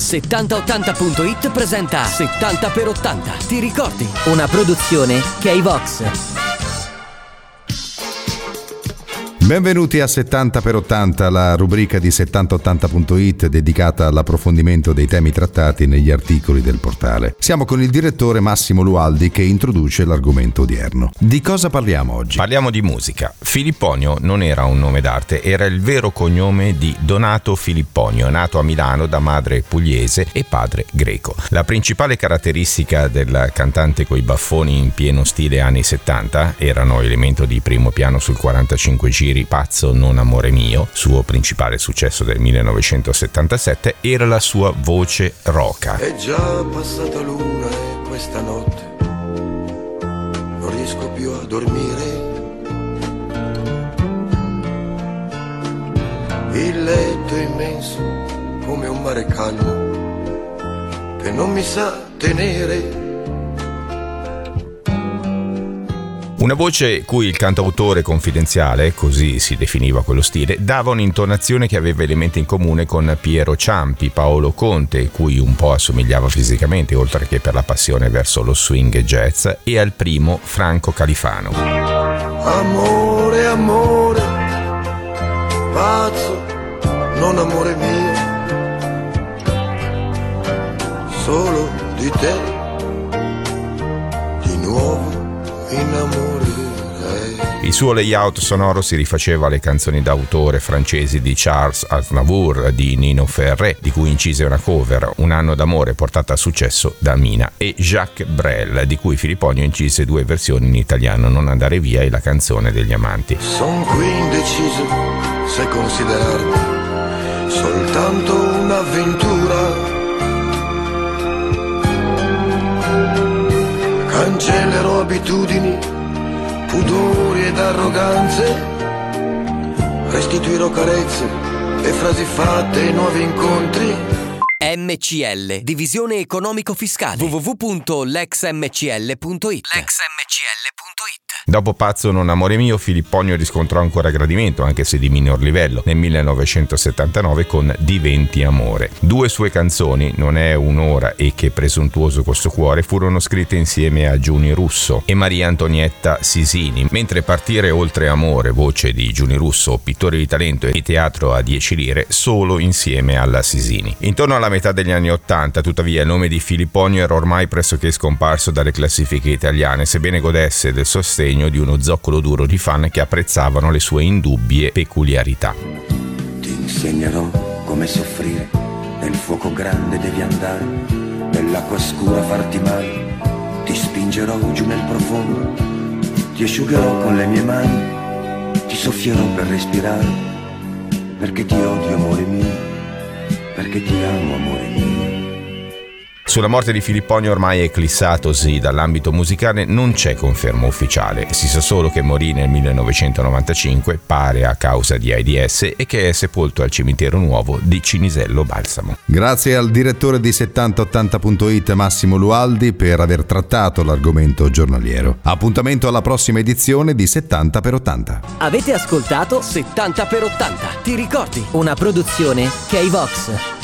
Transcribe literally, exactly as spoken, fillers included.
settanta ottanta punto it presenta settanta per ottanta, ti ricordi? Una produzione K-Vox. Benvenuti a settanta per ottanta, la rubrica di settanta ottanta punto it dedicata all'approfondimento dei temi trattati negli articoli del portale. Siamo con il direttore Massimo Lualdi che introduce l'argomento odierno. Di cosa parliamo oggi? Parliamo di musica. Filipponio non era un nome d'arte, era il vero cognome di Donato Filipponio, nato a Milano da madre pugliese e padre greco. La principale caratteristica del cantante coi baffoni in pieno stile anni settanta, erano elemento di primo piano sul quarantacinque giri Pazzo non amore mio, suo principale successo del millenovecentosettantasette, era la sua voce roca. È già passata l'una e questa notte non riesco più a dormire. Il letto è immenso come un mare calmo che non mi sa tenere. Una voce cui il cantautore confidenziale, così si definiva quello stile, dava un'intonazione che aveva elementi in comune con Piero Ciampi, Paolo Conte, cui un po' assomigliava fisicamente, oltre che per la passione verso lo swing jazz, e al primo Franco Califano. Amore, amore, pazzo, non amore mio, solo di te, di nuovo. Il suo layout sonoro si rifaceva alle canzoni d'autore francesi di Charles Aznavour, di Nino Ferré, di cui incise una cover, Un anno d'amore, portata a successo da Mina, e Jacques Brel, di cui Filipponio incise due versioni in italiano, Non andare via e La canzone degli amanti. Son qui indeciso se considerarti soltanto un'avventura. Cancellerò abitudini, pudori ed arroganze, restituirò carezze e frasi fatte ai nuovi incontri. M C L Divisione Economico Fiscale, w w w punto lex m c l punto it. lex m c l punto it. Dopo Pazzo non amore mio, Filipponio riscontrò ancora gradimento, anche se di minor livello, nel millenovecentosettantanove con Diventi amore. Due sue canzoni, Non è un'ora e Che presuntuoso questo cuore, furono scritte insieme a Giuni Russo e Maria Antonietta Sisini, mentre Partire oltre amore, voce di Giuni Russo, pittore di talento e teatro a dieci lire, solo insieme alla Sisini. Intorno alla metà degli anni ottanta, tuttavia, il nome di Filipponio era ormai pressoché scomparso dalle classifiche italiane, sebbene godesse del sostegno di uno zoccolo duro di fan che apprezzavano le sue indubbie peculiarità. Ti insegnerò come soffrire, nel fuoco grande devi andare, nell'acqua scura farti male, ti spingerò giù nel profondo, ti asciugherò con le mie mani, ti soffierò per respirare, perché ti odio amore mio, perché ti amo amore mio. Sulla morte di Filipponio, ormai eclissatosi dall'ambito musicale, non c'è conferma ufficiale. Si sa solo che morì nel millenovecentonovantacinque, pare a causa di AIDS, e che è sepolto al cimitero nuovo di Cinisello Balsamo. Grazie al direttore di settanta ottanta punto it Massimo Lualdi per aver trattato l'argomento giornaliero. Appuntamento alla prossima edizione di settanta per ottanta. Avete ascoltato settanta per ottanta, ti ricordi? Una produzione K-Vox.